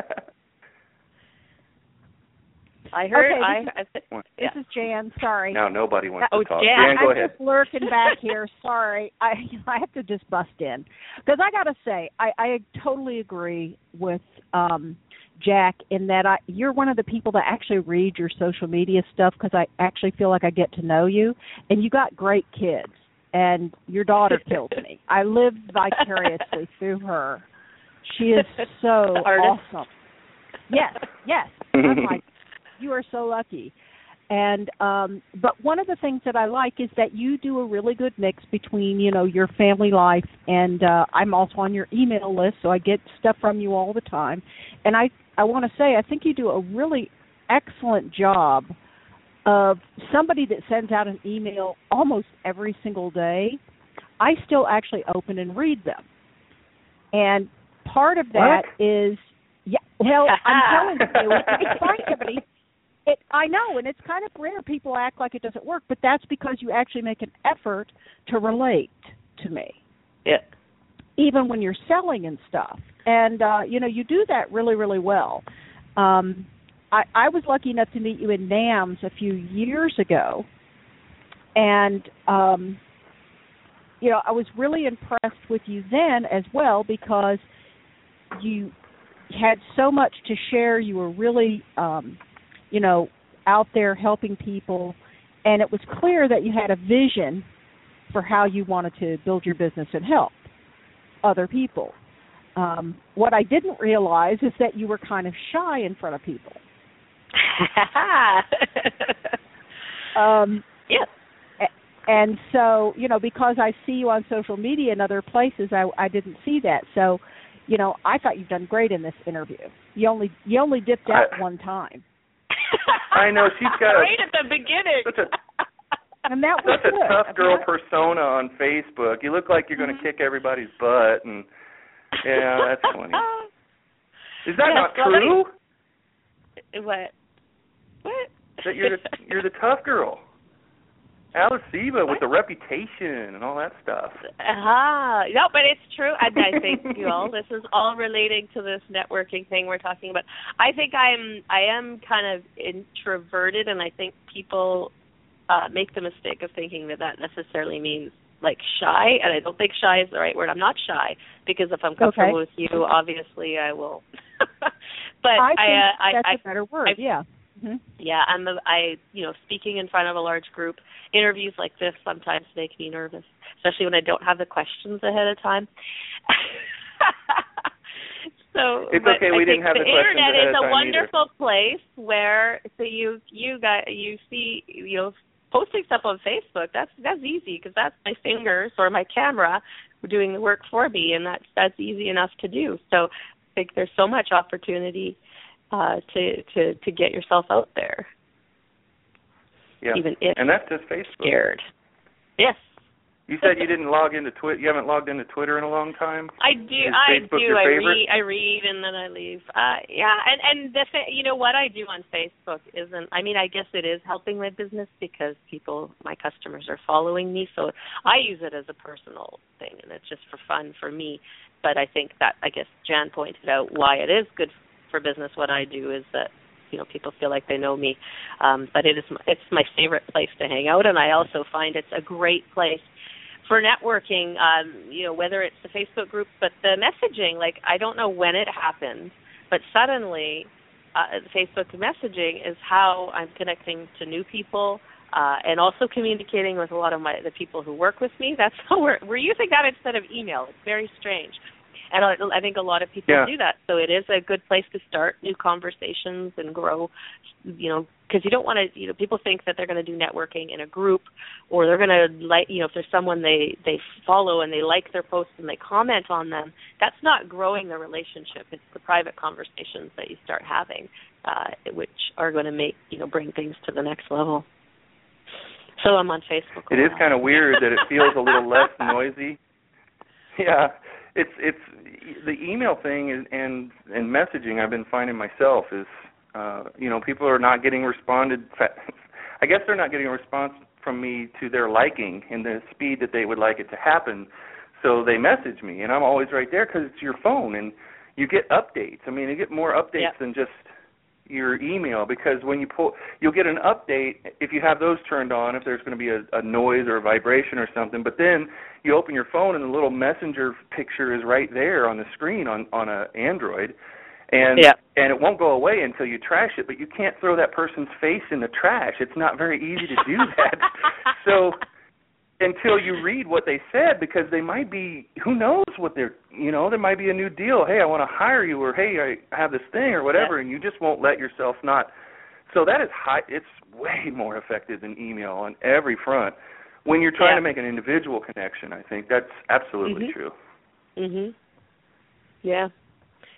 I heard. Okay, I, I, this, I, this yeah. is Jan. Sorry. Now nobody wants oh, to talk. Jan, Jan go I'm ahead. Just lurking back here. Sorry, I I have to just bust in because I gotta say I, I totally agree with um, Jack in that I you're one of the people that actually read your social media stuff because I actually feel like I get to know you, and you got great kids, and your daughter kills me. I live vicariously through her. She is so awesome. Yes, yes. I'm like, you are so lucky. And um, but one of the things that I like is that you do a really good mix between, you know, your family life and uh, I'm also on your email list, so I get stuff from you all the time. And I, I want to say I think you do a really excellent job of somebody that sends out an email almost every single day. I still actually open and read them. And part of that what? is, yeah, well, I'm telling you, it's like somebody, it, I know, and it's kind of rare people act like it doesn't work, but that's because you actually make an effort to relate to me. Yeah. Even when you're selling and stuff. And, uh, you know, you do that really, really well. Um, I, I was lucky enough to meet you in NAMS a few years ago, and um, you know, I was really impressed with you then as well because you had so much to share. You were really, um, you know, out there helping people, and it was clear that you had a vision for how you wanted to build your business and help other people. Um, what I didn't realize is that you were kind of shy in front of people. um, yeah. And so, you know, because I see you on social media and other places, I, I didn't see that. So, you know, I thought you've done great in this interview. You only you only dipped out I, one time. I know she's got great at the beginning. Such a, and that was such a tough girl persona on Facebook. You look like you're going to mm-hmm. kick everybody's butt, and yeah, that's funny. Is that yes, not well, true? Me, what? What? That you're the, you're the tough girl. Alice Seba with the reputation and all that stuff. Ah, uh-huh. No, but it's true. I, I think you all. This is all relating to this networking thing we're talking about. I think I'm. I am kind of introverted, and I think people uh, make the mistake of thinking that that necessarily means like shy. And I don't think shy is the right word. I'm not shy because if I'm comfortable okay. with you, obviously I will. But I, think I, uh, that's I, a better word. I, yeah. Mm-hmm. Yeah, I'm. A, I you know, speaking in front of a large group, interviews like this sometimes make me nervous, especially when I don't have the questions ahead of time. so it's okay. We I didn't have the, the questions ahead of time. The internet is a wonderful either. place where so you you got you see you know posting stuff on Facebook. That's that's easy because that's my fingers or my camera doing the work for me, and that's that's easy enough to do. So I think there's so much opportunity. Uh, to, to, to get yourself out there. Yeah. Even if and that's just Facebook. Scared. Yes. You said you didn't log into Twitter. You haven't logged into Twitter in a long time. I do. Is Facebook I do. Your favorite? I read. I read, and then I leave. Uh, yeah, and and the fa- you know what I do on Facebook isn't. I mean, I guess it is helping my business because people, my customers, are following me. So I use it as a personal thing, and it's just for fun for me. But I think that I guess Jan pointed out why it is good for business. What I do is that. You know, people feel like they know me, um, but it is my, it's my favorite place to hang out, and I also find it's a great place for networking. Um, you know, whether it's the Facebook group, but the messaging. Like, I don't know when it happened, but suddenly, uh, Facebook messaging is how I'm connecting to new people, uh, and also communicating with a lot of my the people who work with me. That's how we're we're using that instead of email. It's very strange. And I think a lot of people yeah. do that. So it is a good place to start new conversations and grow, you know, because you don't want to, you know, people think that they're going to do networking in a group or they're going to, like, you know, if there's someone they, they follow and they like their posts and they comment on them, that's not growing the relationship. It's the private conversations that you start having, uh, which are going to make, you know, bring things to the next level. So I'm on Facebook. It is kind of weird that it feels a little less noisy. Yeah. It's it's the email thing is, and and messaging I've been finding myself is, uh, you know, people are not getting responded. Fa- I guess they're not getting a response from me to their liking in the speed that they would like it to happen. So they message me, and I'm always right there because it's your phone, and you get updates. I mean, you get more updates yep. than just your email because when you pull, you'll get an update if you have those turned on, if there's going to be a, a noise or a vibration or something. But then you open your phone and the little messenger picture is right there on the screen on, on a Android, and yeah. and it won't go away until you trash it. But you can't throw that person's face in the trash. It's not very easy to do that. So until you read what they said, because they might be, who knows what they're, you know, there might be a new deal. Hey, I want to hire you, or hey, I have this thing, or whatever, yeah. and you just won't let yourself not. So that is high. It's way more effective than email on every front. When you're trying yeah. to make an individual connection, I think that's absolutely mm-hmm. true. Mhm. Yeah.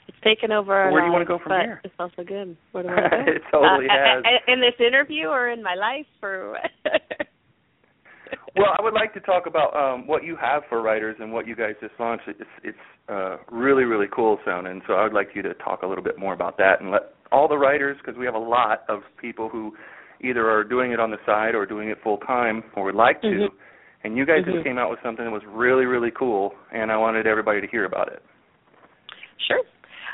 It's taken over our Where do you lives, want to go from here? It's also good. Where do I want to go? It totally uh, has. In this interview or in my life or what? Well, I would like to talk about um, what you have for writers and what you guys just launched. It's, it's uh, really, really cool sounding, so I would like you to talk a little bit more about that and let all the writers, because we have a lot of people who either are doing it on the side or doing it full-time or would like to, mm-hmm. and you guys mm-hmm. just came out with something that was really, really cool, and I wanted everybody to hear about it. Sure.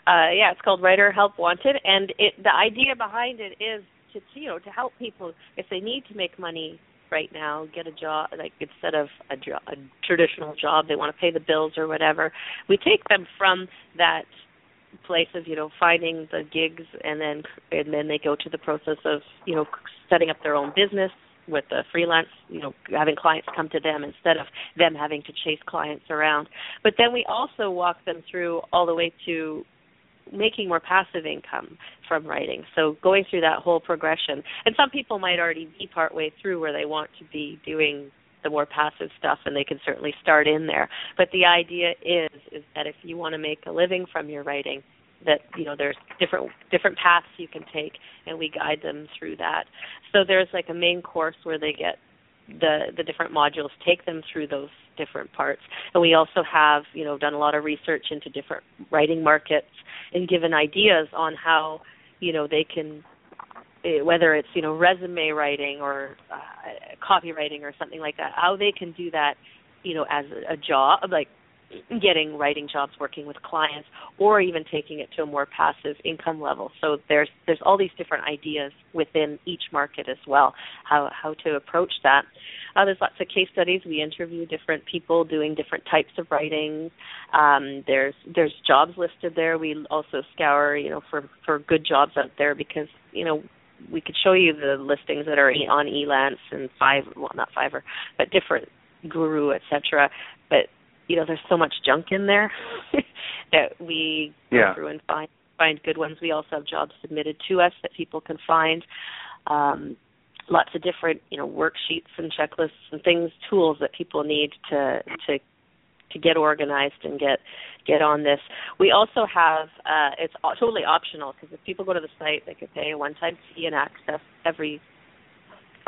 Uh, yeah, it's called Writer Help Wanted, and it, the idea behind it is to, you know, to help people if they need to make money right now, get a job, like instead of a, jo- a traditional job, they want to pay the bills or whatever. We take them from that place of, you know, finding the gigs, and then and then they go to the process of, you know, setting up their own business with a freelance, you know, having clients come to them instead of them having to chase clients around. But then we also walk them through all the way to making more passive income from writing. So going through that whole progression. And some people might already be partway through where they want to be doing the more passive stuff, and they can certainly start in there. But the idea is is that if you want to make a living from your writing, that, you know, there's different different paths you can take, and we guide them through that. So there's like a main course where they get the the different modules, take them through those different parts. And we also have, you know, done a lot of research into different writing markets and given ideas on how, you know, they can, whether it's, you know, resume writing or uh, copywriting or something like that, how they can do that, you know, as a, a job, like getting writing jobs, working with clients, or even taking it to a more passive income level. So there's there's all these different ideas within each market as well, how how to approach that. Uh, there's lots of case studies. We interview different people doing different types of writing. Um, there's there's jobs listed there. We also scour, you know, for, for good jobs out there because, you know, we could show you the listings that are on Elance and Fiverr, well, not Fiverr, but different Guru, et cetera. But you know, there's so much junk in there that we yeah. go through and find find good ones. We also have jobs submitted to us that people can find. Um, lots of different, you know, worksheets and checklists and things, tools that people need to to to get organized and get get on this. We also have, uh, it's totally optional because if people go to the site, they can pay a one-time fee and access every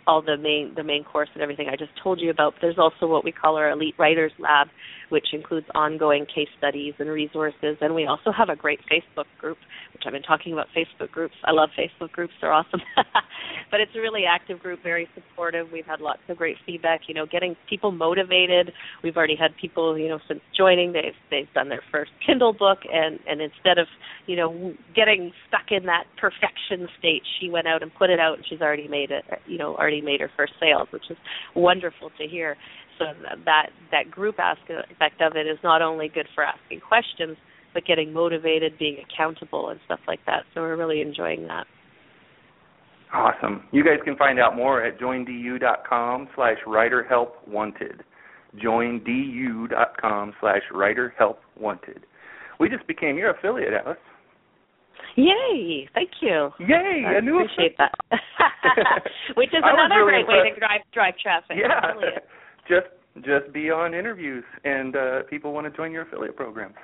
all the main the main course and everything I just told you about. But there's also what we call our Elite Writers Lab, which includes ongoing case studies and resources. And we also have a great Facebook group, which I've been talking about Facebook groups. I love Facebook groups. They're awesome. But it's a really active group, very supportive. We've had lots of great feedback, you know, getting people motivated. We've already had people, you know, since joining, they've they've done their first Kindle book. And, and instead of, you know, getting stuck in that perfection state, she went out and put it out, and she's already made it, you know, already made her first sales, which is wonderful to hear. So that that group aspect of it is not only good for asking questions, but getting motivated, being accountable, and stuff like that. So we're really enjoying that. Awesome. You guys can find out more at joindu.com slash writer help wanted. joindu.com slash writer help wanted. We just became your affiliate, Alice. Yay! Thank you. Yay! I, I knew appreciate that. Which is another really great way to drive drive traffic. Yeah. Affiliate. Just just be on interviews, and uh, people want to join your affiliate program,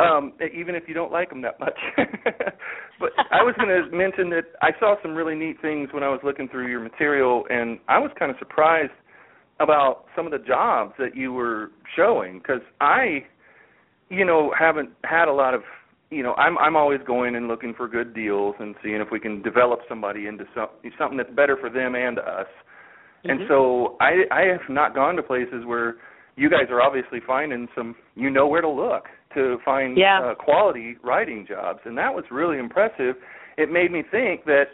um, even if you don't like them that much. But I was going to mention that I saw some really neat things when I was looking through your material, and I was kind of surprised about some of the jobs that you were showing, because I, you know, haven't had a lot of, you know, I'm I'm always going and looking for good deals and seeing if we can develop somebody into some, something that's better for them and us. And mm-hmm. so I, I have not gone to places where you guys are obviously finding some, you know where to look to find yeah. uh, quality writing jobs. And that was really impressive. It made me think that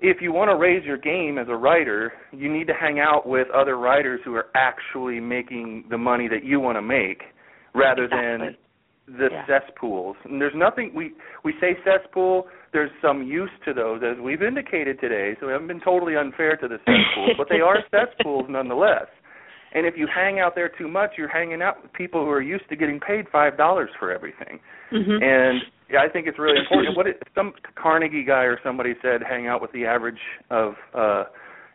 if you want to raise your game as a writer, you need to hang out with other writers who are actually making the money that you want to make rather exactly. than the yeah. cesspools. And there's nothing, we, we say cesspool, there's some use to those, as we've indicated today, so we haven't been totally unfair to the cesspools, but they are cesspools nonetheless. And if you hang out there too much, you're hanging out with people who are used to getting paid five dollars for everything. Mm-hmm. And yeah, I think it's really important. What it, some Carnegie guy or somebody said, hang out with the average of uh,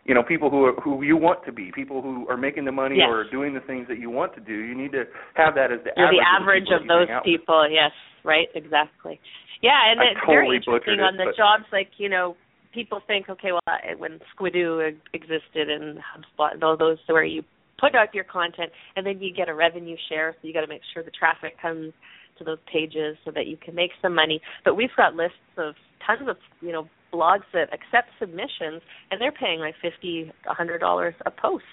you know, people who are, who you want to be, people who are making the money yes. or doing the things that you want to do. You need to have that as the you're average. The average of, the people of those people, with. Yes, right, exactly. Yeah, and I it's totally very interesting it, on the jobs, like, you know, people think, okay, well, when Squidoo existed and HubSpot and all those where you put out your content and then you get a revenue share, so you got to make sure the traffic comes to those pages so that you can make some money. But we've got lists of tons of, you know, blogs that accept submissions, and they're paying like fifty dollars, one hundred dollars a post.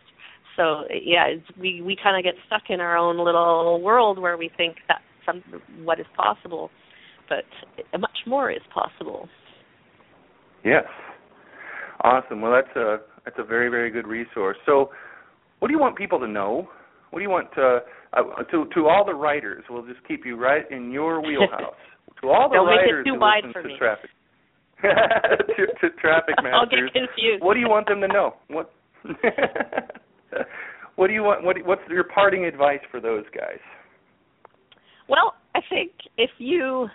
So, yeah, it's, we, we kind of get stuck in our own little world where we think that's some, what is possible. But much more is possible. Yes. Awesome. Well, that's a that's a very, very good resource. So what do you want people to know? What do you want to uh, to, to all the writers? We'll just keep you right in your wheelhouse. To all the Don't writers who listen to Traffic. to, to Traffic Masters. I'll get confused. What do you want them to know? What What do you want? What What's your parting advice for those guys? Well, I think if you...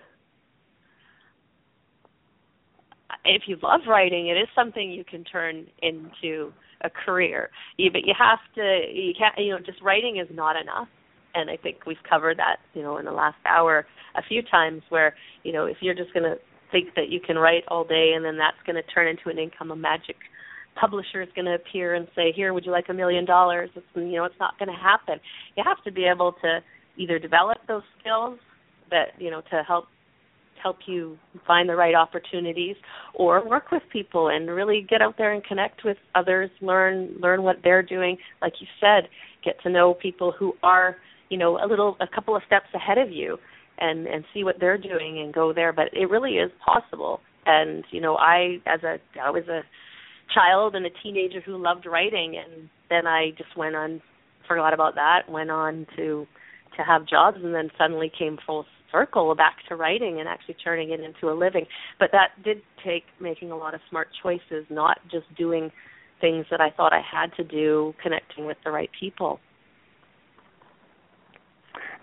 if you love writing, it is something you can turn into a career. You, but you have to, you can't, you know, just writing is not enough. And I think we've covered that, you know, in the last hour a few times where, you know, if you're just going to think that you can write all day and then that's going to turn into an income, a magic publisher is going to appear and say, here, would you like a million dollars? It's, you know, it's not going to happen. You have to be able to either develop those skills that, you know, to help help you find the right opportunities, or work with people and really get out there and connect with others, learn learn what they're doing. Like you said, get to know people who are, you know, a little, a couple of steps ahead of you and, and see what they're doing and go there. But it really is possible. And, you know, I, as a, I was a child and a teenager who loved writing, and then I just went on, forgot about that, went on to, to have jobs, and then suddenly came full circle back to writing and actually turning it into a living. But that did take making a lot of smart choices, not just doing things that I thought I had to do, connecting with the right people.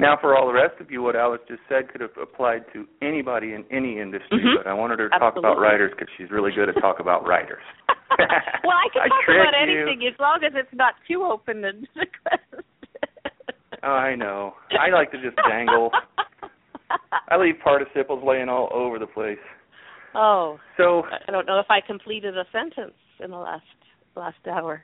Now, for all the rest of you, what Alice just said could have applied to anybody in any industry, mm-hmm. but I wanted her to Absolutely. Talk about writers because she's really good at talking about writers. Well, I can talk I about anything you. As long as it's not too open to the question. Oh, I know. I like to just dangle. I leave participles laying all over the place. Oh. So I don't know if I completed a sentence in the last last hour.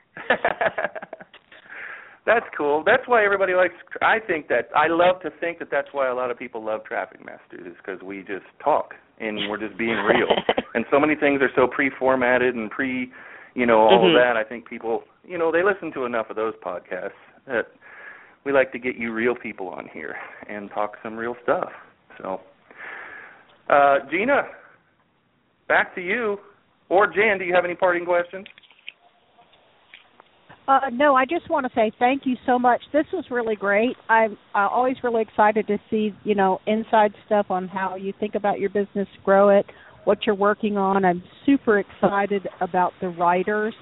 That's cool. That's why everybody likes, I think that, I love to think that that's why a lot of people love Traffic Masters, is because we just talk and we're just being real. And so many things are so pre-formatted and pre, you know, all mm-hmm. of that. I think people, you know, they listen to enough of those podcasts that we like to get you real people on here and talk some real stuff. So, uh, Gina, back to you. Or Jan, do you have any parting questions? Uh, no, I just want to say thank you so much. This was really great. I'm uh, always really excited to see, you know, inside stuff on how you think about your business, grow it, what you're working on. I'm super excited about the writers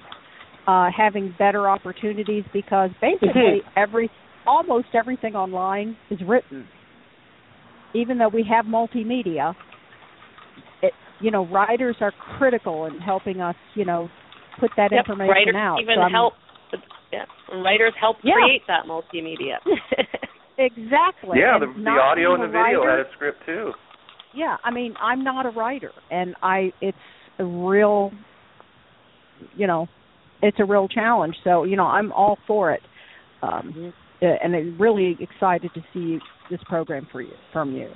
uh, having better opportunities, because basically every, almost everything online is written. Even though we have multimedia, it, you know, writers are critical in helping us, you know, put that yep, information writers out. Even so help. Yeah, writers help yeah. create that multimedia. Exactly. Yeah, the, the audio and the video writer, had a script too. Yeah, I mean, I'm not a writer, and I it's a real, you know, it's a real challenge. So, you know, I'm all for it, um, and I'm really excited to see this program for you from you.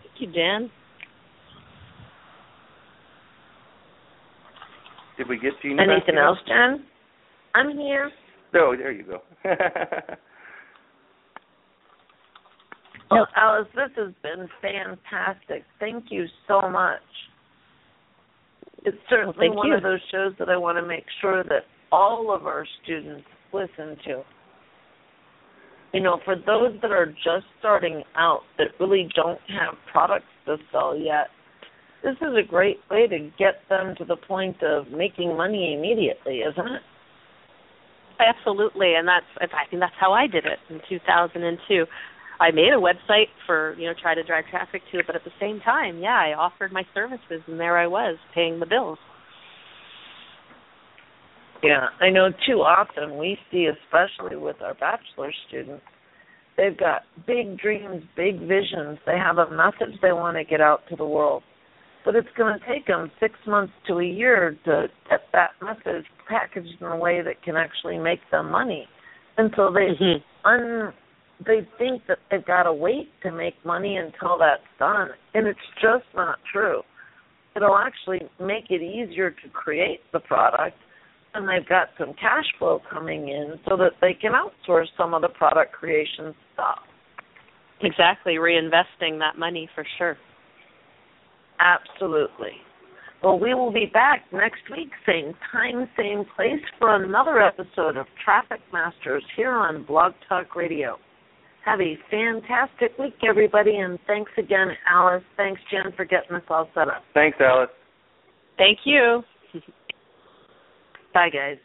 Thank you, Jan. Did we get Gina? Anything else, Jan? I'm here. Oh, there you go. Well, Alice, this has been fantastic. Thank you so much. It's certainly well, one you. of those shows that I want to make sure that all of our students listen to. You know, for those that are just starting out that really don't have products to sell yet, this is a great way to get them to the point of making money immediately, isn't it? Absolutely, and that's I think that's how I did it in two thousand two. I made a website for, you know, try to drive traffic to it, but at the same time, yeah, I offered my services, and there I was paying the bills. Yeah, I know too often we see, especially with our bachelor students, they've got big dreams, big visions. They have a message they want to get out to the world, but it's going to take them six months to a year to get that message packaged in a way that can actually make them money. And so they mm-hmm. un, they think that they've got to wait to make money until that's done, and it's just not true. It'll actually make it easier to create the product, and they've got some cash flow coming in so that they can outsource some of the product creation stuff. Exactly, reinvesting that money for sure. Absolutely. Well, we will be back next week, same time, same place, for another episode of Traffic Masters here on Blog Talk Radio. Have a fantastic week, everybody, and thanks again, Alice. Thanks, Jan, for getting us all set up. Thanks, Alice. Thank you. Bye, guys.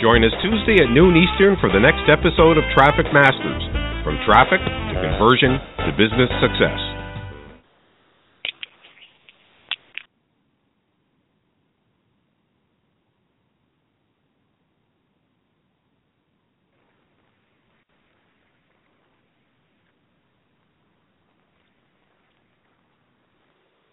Join us Tuesday at noon Eastern for the next episode of Traffic Masters, from traffic to conversion to business success.